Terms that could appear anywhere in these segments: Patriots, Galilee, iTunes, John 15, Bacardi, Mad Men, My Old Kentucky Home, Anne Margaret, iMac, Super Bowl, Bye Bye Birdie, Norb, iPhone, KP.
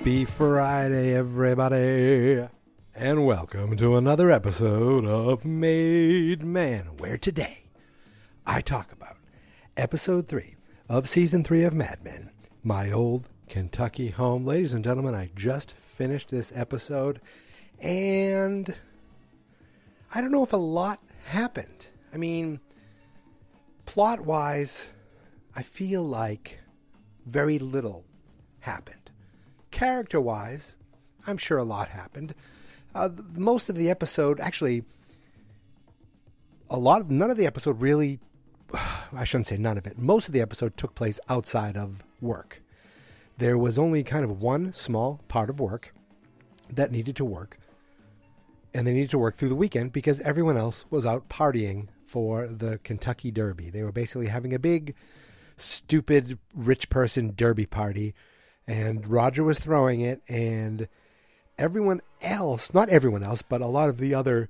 Happy Friday, everybody, and welcome to another episode of Mad Men, where today I talk about episode 3 of season 3 of Mad Men, My Old Kentucky Home. Ladies and gentlemen, I just finished this episode, and I don't know if a lot happened. I mean, plot-wise, I feel like very little happened. Character-wise, I'm sure a lot happened. Most of the episode, actually, none of the episode really, I shouldn't say none of it. Most of the episode took place outside of work. There was only kind of one small part of work that needed to work, and they needed to work through the weekend because everyone else was out partying for the Kentucky Derby. They were basically having a big, stupid, rich person derby party. And Roger was throwing it, and everyone else, not everyone else, but a lot of the other,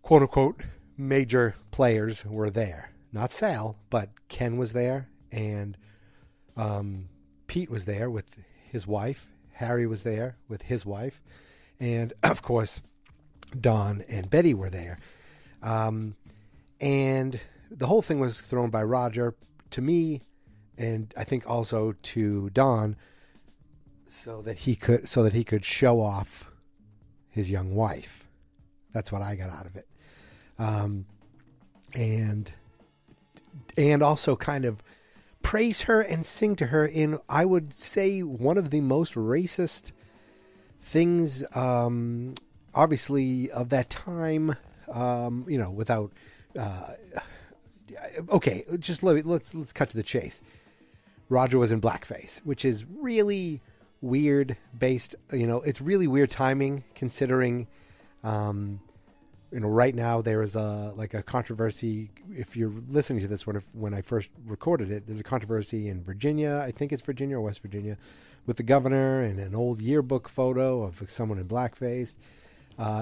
quote-unquote, major players were there. Not Sal, but Ken was there, and Pete was there with his wife. Harry was there with his wife. And, of course, Don and Betty were there. And the whole thing was thrown by Roger, to me, and I think also to Don, so that he could show off his young wife. That's what I got out of it. And also kind of praise her and sing to her in, I would say, one of the most racist things, obviously, of that time, without, okay, just let's cut to the chase. Roger was in blackface, which is really weird it's really weird timing considering, right now there is a controversy. If you're listening to this, when I first recorded it, there's a controversy in Virginia. I think it's Virginia or West Virginia with the governor and an old yearbook photo of someone in blackface.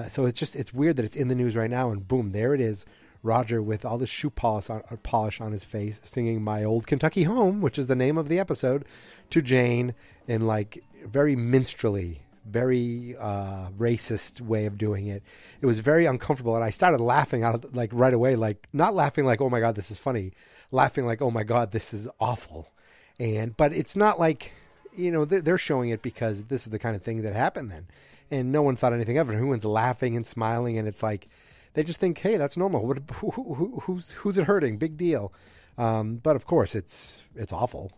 So it's weird that it's in the news right now, and boom, there it is. Roger with all the shoe polish on his face, singing My Old Kentucky Home, which is the name of the episode, to Jane in very minstrelly, very racist way of doing it. It was very uncomfortable, and I started laughing out of, right away, not laughing oh my God, this is funny, laughing oh my God, this is awful. But it's not they're showing it because this is the kind of thing that happened then, and no one thought anything of it. Everyone's laughing and smiling, and it's they just think, hey, that's normal. Who's it hurting? Big deal. But of course, it's awful.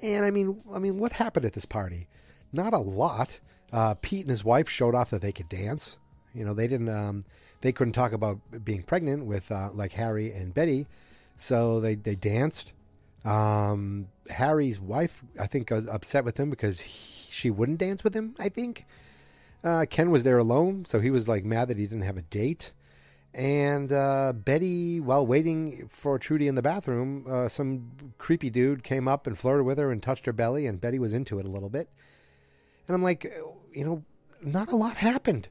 And I mean, what happened at this party? Not a lot. Pete and his wife showed off that they could dance. They didn't. They couldn't talk about being pregnant with Harry and Betty, so they danced. Harry's wife, I think, was upset with him because she wouldn't dance with him, I think. Ken was there alone, so he was mad that he didn't have a date. And Betty, while waiting for Trudy in the bathroom, some creepy dude came up and flirted with her and touched her belly, and Betty was into it a little bit. And I'm not a lot happened.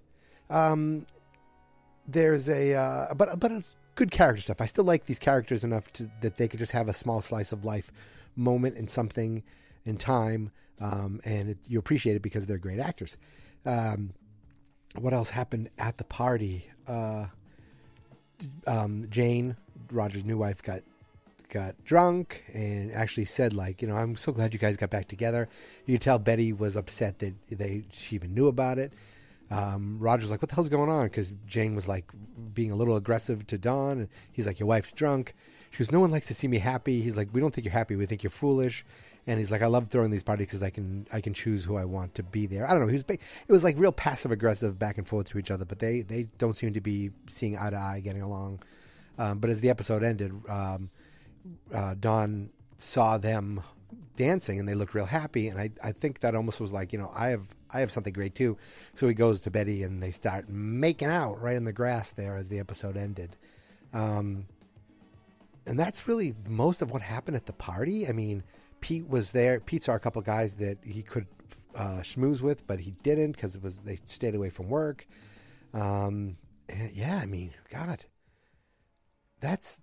There's but good character stuff. I still like these characters enough that they could just have a small slice of life moment in something in time, and you appreciate it because they're great actors. What else happened at the party? Jane, Roger's new wife, got drunk and actually said, I'm so glad you guys got back together. You could tell Betty was upset that she even knew about it. Roger's what the hell's going on? Because Jane was being a little aggressive to Don, and he's your wife's drunk. She goes, no one likes to see me happy. He's we don't think you're happy. We think you're foolish. And he's I love throwing these parties because I can choose who I want to be there. I don't know. It was real passive-aggressive back and forth to each other, but they don't seem to be seeing eye to eye, getting along. But as the episode ended, Don saw them dancing, and they looked real happy. And I think that almost was I have something great too. So he goes to Betty, and they start making out right in the grass there as the episode ended. And that's really most of what happened at the party. I mean, Pete was there. Pete saw a couple guys that he could schmooze with, but he didn't because they stayed away from work. God, That's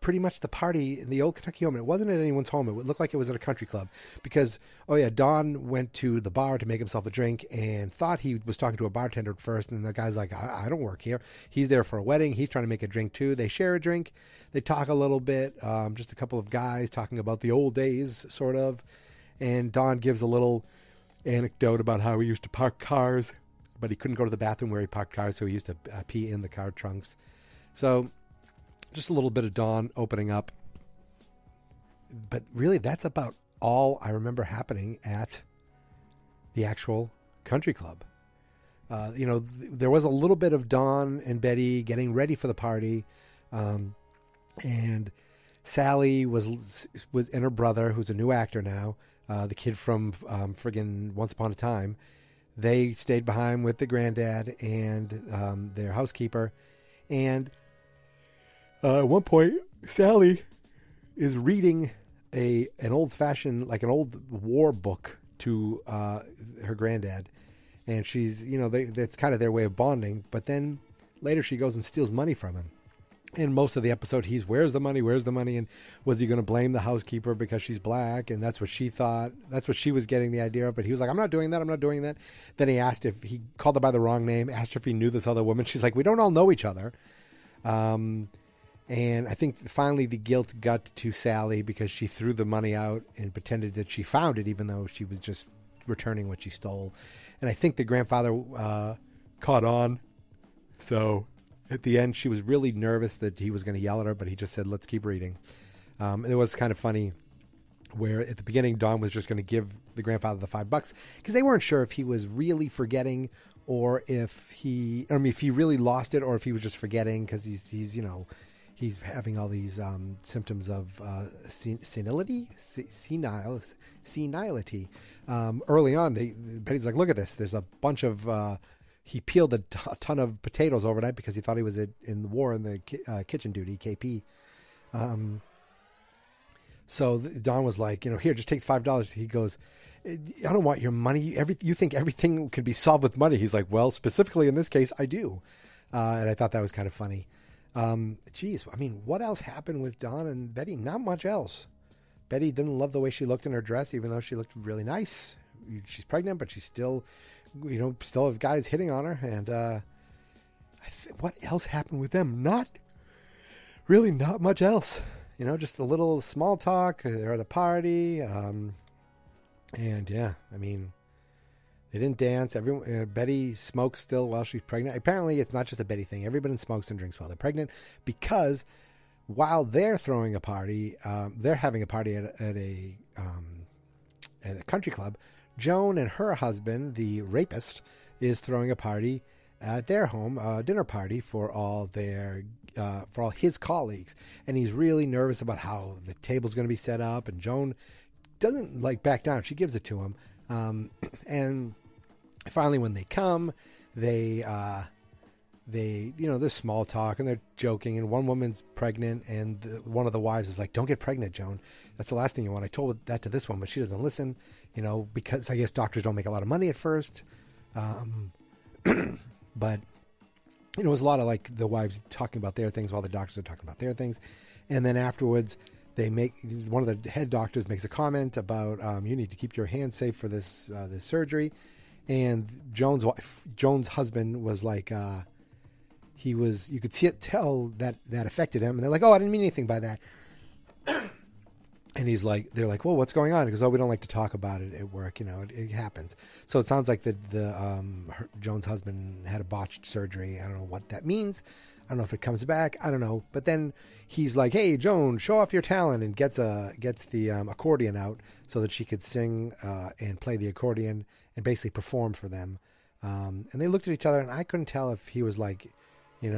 pretty much the party in the old Kentucky home. And it wasn't at anyone's home. It looked like it was at a country club because, oh yeah, Don went to the bar to make himself a drink and thought he was talking to a bartender at first. And the guy's like, I don't work here. He's there for a wedding. He's trying to make a drink too. They share a drink. They talk a little bit, just a couple of guys talking about the old days sort of. And Don gives a little anecdote about how he used to park cars, but he couldn't go to the bathroom where he parked cars. So he used to pee in the car trunks. So just a little bit of dawn opening up. But really, that's about all I remember happening at the actual country club. There was a little bit of Dawn and Betty getting ready for the party. And Sally was and her brother, who's a new actor now, the kid from friggin' Once Upon a Time, they stayed behind with the granddad and their housekeeper. And at one point, Sally is reading an old-fashioned, like an old war book to her granddad. And she's, that's kind of their way of bonding. But then later she goes and steals money from him. And most of the episode, he's, where's the money? And was he going to blame the housekeeper because she's black? And that's what she thought. That's what she was getting the idea of. But he was like, I'm not doing that. Then he asked if he called her by the wrong name, asked her if he knew this other woman. She's like, we don't all know each other. And I think finally the guilt got to Sally because she threw the money out and pretended that she found it, even though she was just returning what she stole. And I think the grandfather caught on. So at the end, she was really nervous that he was going to yell at her, but he just said, let's keep reading. It was kind of funny where at the beginning, Dawn was just going to give the grandfather the $5 because they weren't sure if he was really forgetting or if he really lost it or if he was just forgetting because he's having all these symptoms of senility. Early on, Betty's like, look at this. There's a bunch of, he peeled a ton of potatoes overnight because he thought he was in the war in the kitchen duty, KP. So Don was like, here, just take $5. He goes, I don't want your money. You think everything could be solved with money. He's like, well, specifically in this case, I do. And I thought that was kind of funny. What else happened with Don and Betty? Not much else. Betty didn't love the way she looked in her dress, even though she looked really nice. She's pregnant, but she's still, still have guys hitting on her. And what else happened with them? Not much else. Just a little small talk. They're at a party. They didn't dance. Everyone, Betty smokes still while she's pregnant. Apparently, it's not just a Betty thing. Everybody smokes and drinks while they're pregnant because while they're throwing a party, they're having a party at a country club. Joan and her husband, the rapist, is throwing a party at their home, a dinner party for all their for all his colleagues, and he's really nervous about how the table's going to be set up. And Joan doesn't back down. She gives it to him, and finally, when they come, they there's small talk and they're joking. And one woman's pregnant, and one of the wives is like, "Don't get pregnant, Joan. That's the last thing you want." I told that to this one, but she doesn't listen. Because I guess doctors don't make a lot of money at first. But it was a lot of the wives talking about their things while the doctors are talking about their things, and then afterwards. One of the head doctors makes a comment about you need to keep your hands safe for this surgery, and Joan's husband was like, you could tell that affected him, and they're like, oh, I didn't mean anything by that, and they're like, well, what's going on? He goes, oh, we don't like to talk about it at work, it happens. So it sounds like Joan's husband had a botched surgery. I don't know what that means. I don't know if it comes back. I don't know. But then he's like, hey, Joan, show off your talent, and gets the accordion out so that she could sing and play the accordion and basically perform for them. And they looked at each other, and I couldn't tell if he was like, I'm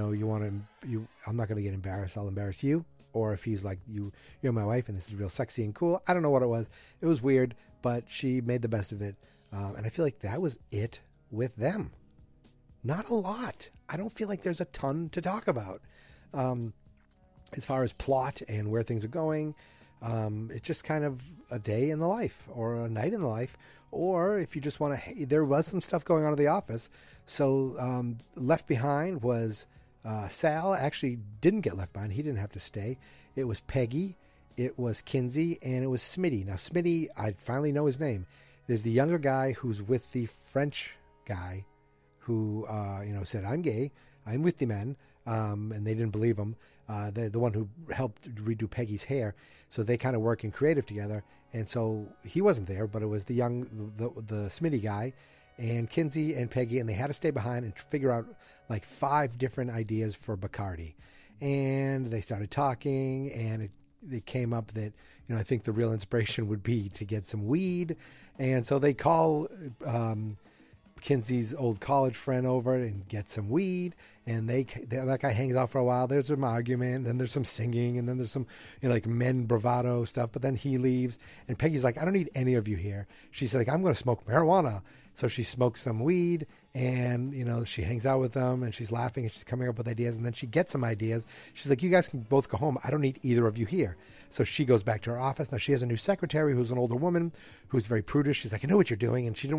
not going to get embarrassed. I'll embarrass you. Or if he's like, you're my wife, and this is real sexy and cool. I don't know what it was. It was weird, but she made the best of it. And I feel like that was it with them. Not a lot. I don't feel like there's a ton to talk about as far as plot and where things are going. It's just kind of a day in the life or a night in the life. Or if you just want to, there was some stuff going on at the office. So Left Behind was Sal actually didn't get left behind. He didn't have to stay. It was Peggy, it was Kinsey, and it was Smitty. Now, Smitty, I finally know his name. There's the younger guy who's with the French guy who, said, I'm gay, I'm with the men, and they didn't believe him. The one who helped redo Peggy's hair. So they kind of work in creative together. And so he wasn't there, but it was the young, the Smitty guy and Kinsey and Peggy, and they had to stay behind and figure out like 5 different ideas for Bacardi. And they started talking, and it came up that, I think the real inspiration would be to get some weed. And so they call Kinsey's old college friend over and get some weed. And that guy hangs out for a while. There's some argument. Then there's some singing. And then there's some, like men bravado stuff. But then he leaves. And Peggy's like, I don't need any of you here. She's like, I'm going to smoke marijuana. So she smokes some weed, and, she hangs out with them, and she's laughing, and she's coming up with ideas, and then she gets some ideas. She's like, you guys can both go home. I don't need either of you here. So she goes back to her office. Now, she has a new secretary who's an older woman who's very prudish. She's like, I know what you're doing, and she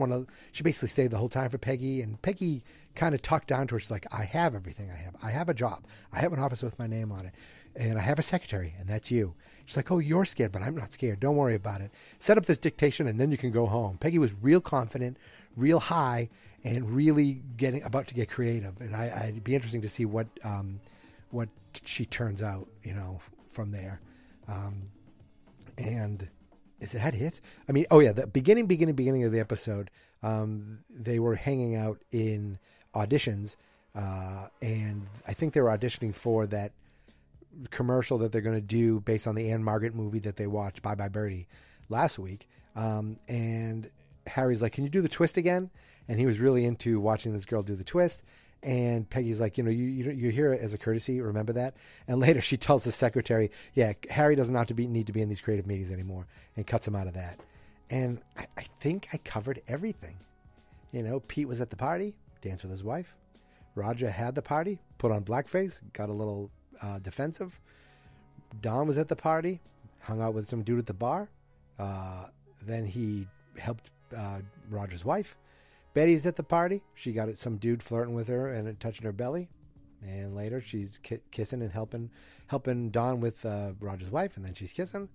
basically stayed the whole time for Peggy, and Peggy kind of talked down to her. She's like, I have everything I have. I have a job. I have an office with my name on it, and I have a secretary, and that's you. She's like, oh, you're scared, but I'm not scared. Don't worry about it. Set up this dictation, and then you can go home. Peggy was real confident, real high, and really about to get creative. And I'd be interesting to see what she turns out, from there. And is that it? I mean, oh yeah, the beginning of the episode, they were hanging out in auditions, and I think they were auditioning for that commercial that they're going to do based on the Anne Margaret movie that they watched, Bye Bye Birdie, last week. And Harry's like, can you do the twist again? And he was really into watching this girl do the twist. And Peggy's like, you're here as a courtesy. Remember that? And later she tells the secretary, yeah, Harry doesn't need to be in these creative meetings anymore, and cuts him out of that. And I think I covered everything. Pete was at the party, danced with his wife. Roger had the party, put on blackface, got a little defensive. Don was at the party, hung out with some dude at the bar. Then he helped Roger's wife. Betty's at the party. She got some dude flirting with her and touching her belly, and later she's kissing and helping Don with Roger's wife, and then she's kissing.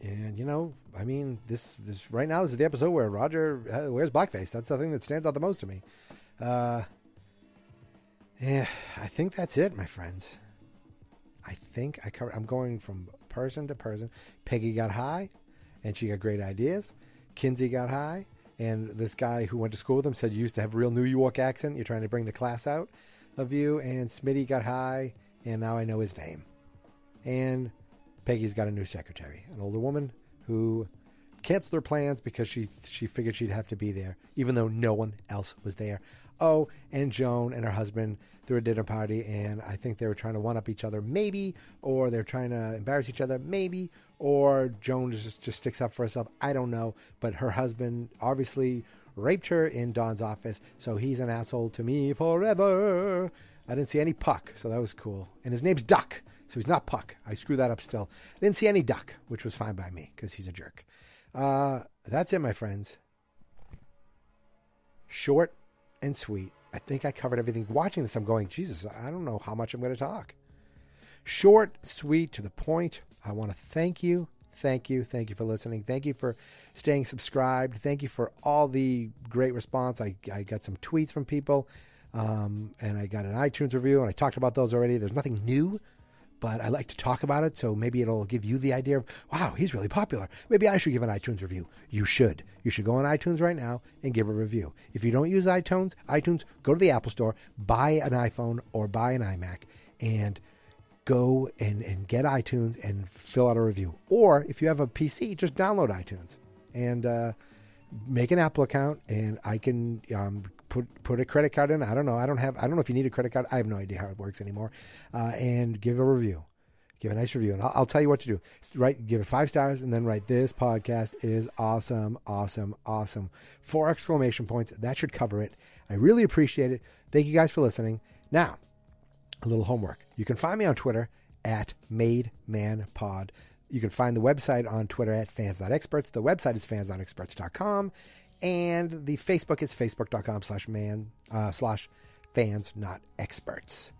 This right now is the episode where Roger wears blackface. That's the thing that stands out the most to me. Yeah, I think that's it, my friends. I think I covered. I'm going from person to person. Peggy got high, and she got great ideas. Kinsey got high, and this guy who went to school with him said, you used to have a real New York accent. You're trying to bring the class out of you. And Smitty got high, and now I know his name. And Peggy's got a new secretary, an older woman who canceled her plans because she figured she'd have to be there, even though no one else was there. Oh, and Joan and her husband threw a dinner party, and I think they were trying to one-up each other, maybe, or they're trying to embarrass each other, maybe, or Joan just sticks up for herself. I don't know, but her husband obviously raped her in Don's office, so he's an asshole to me forever. I didn't see any Puck, so that was cool. And his name's Duck, so he's not Puck. I screwed that up still. I didn't see any Duck, which was fine by me, because he's a jerk. That's it, my friends. Short and sweet. I think I covered everything. Watching this, I'm going, Jesus, I don't know how much I'm going to talk. Short, sweet, to the point. I want to thank you. Thank you. Thank you for listening. Thank you for staying subscribed. Thank you for all the great response. I got some tweets from people, and I got an iTunes review, and I talked about those already. There's nothing new, but I like to talk about it, so maybe it'll give you the idea of, wow, he's really popular. Maybe I should give an iTunes review. You should. You should go on iTunes right now and give a review. If you don't use iTunes, go to the Apple Store, buy an iPhone or buy an iMac, and go and get iTunes and fill out a review. Or if you have a PC, just download iTunes and make an Apple account, and I can... put a credit card in. I don't know if you need a credit card. I have no idea how it works anymore. And give a review. Give a nice review. And I'll tell you what to do. Give it 5 stars and then write, this podcast is awesome, awesome, awesome. 4 exclamation points. That should cover it. I really appreciate it. Thank you guys for listening. Now, a little homework. You can find me on Twitter at MadeManPod. You can find the website on Twitter at fans.experts. The website is fans.experts.com. And the Facebook is facebook.com/man/. fans, not experts.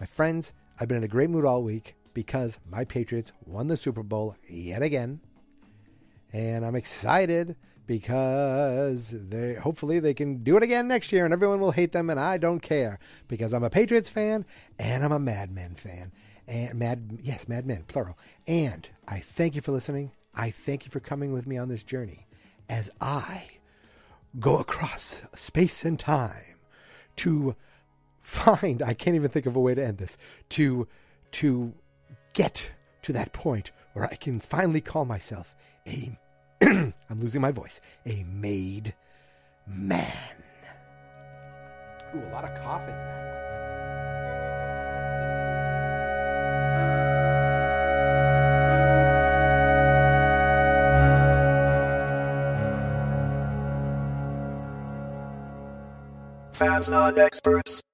My friends, I've been in a great mood all week because my Patriots won the Super Bowl yet again. And I'm excited because hopefully they can do it again next year and everyone will hate them and I don't care because I'm a Patriots fan and I'm a Mad Men fan. And Mad Men, plural. And I thank you for listening. I thank you for coming with me on this journey as I go across space and time to find, I can't even think of a way to end this, to get to that point where I can finally call myself I'm losing my voice, a made man. Ooh, a lot of coughing in that one. Fans, not experts.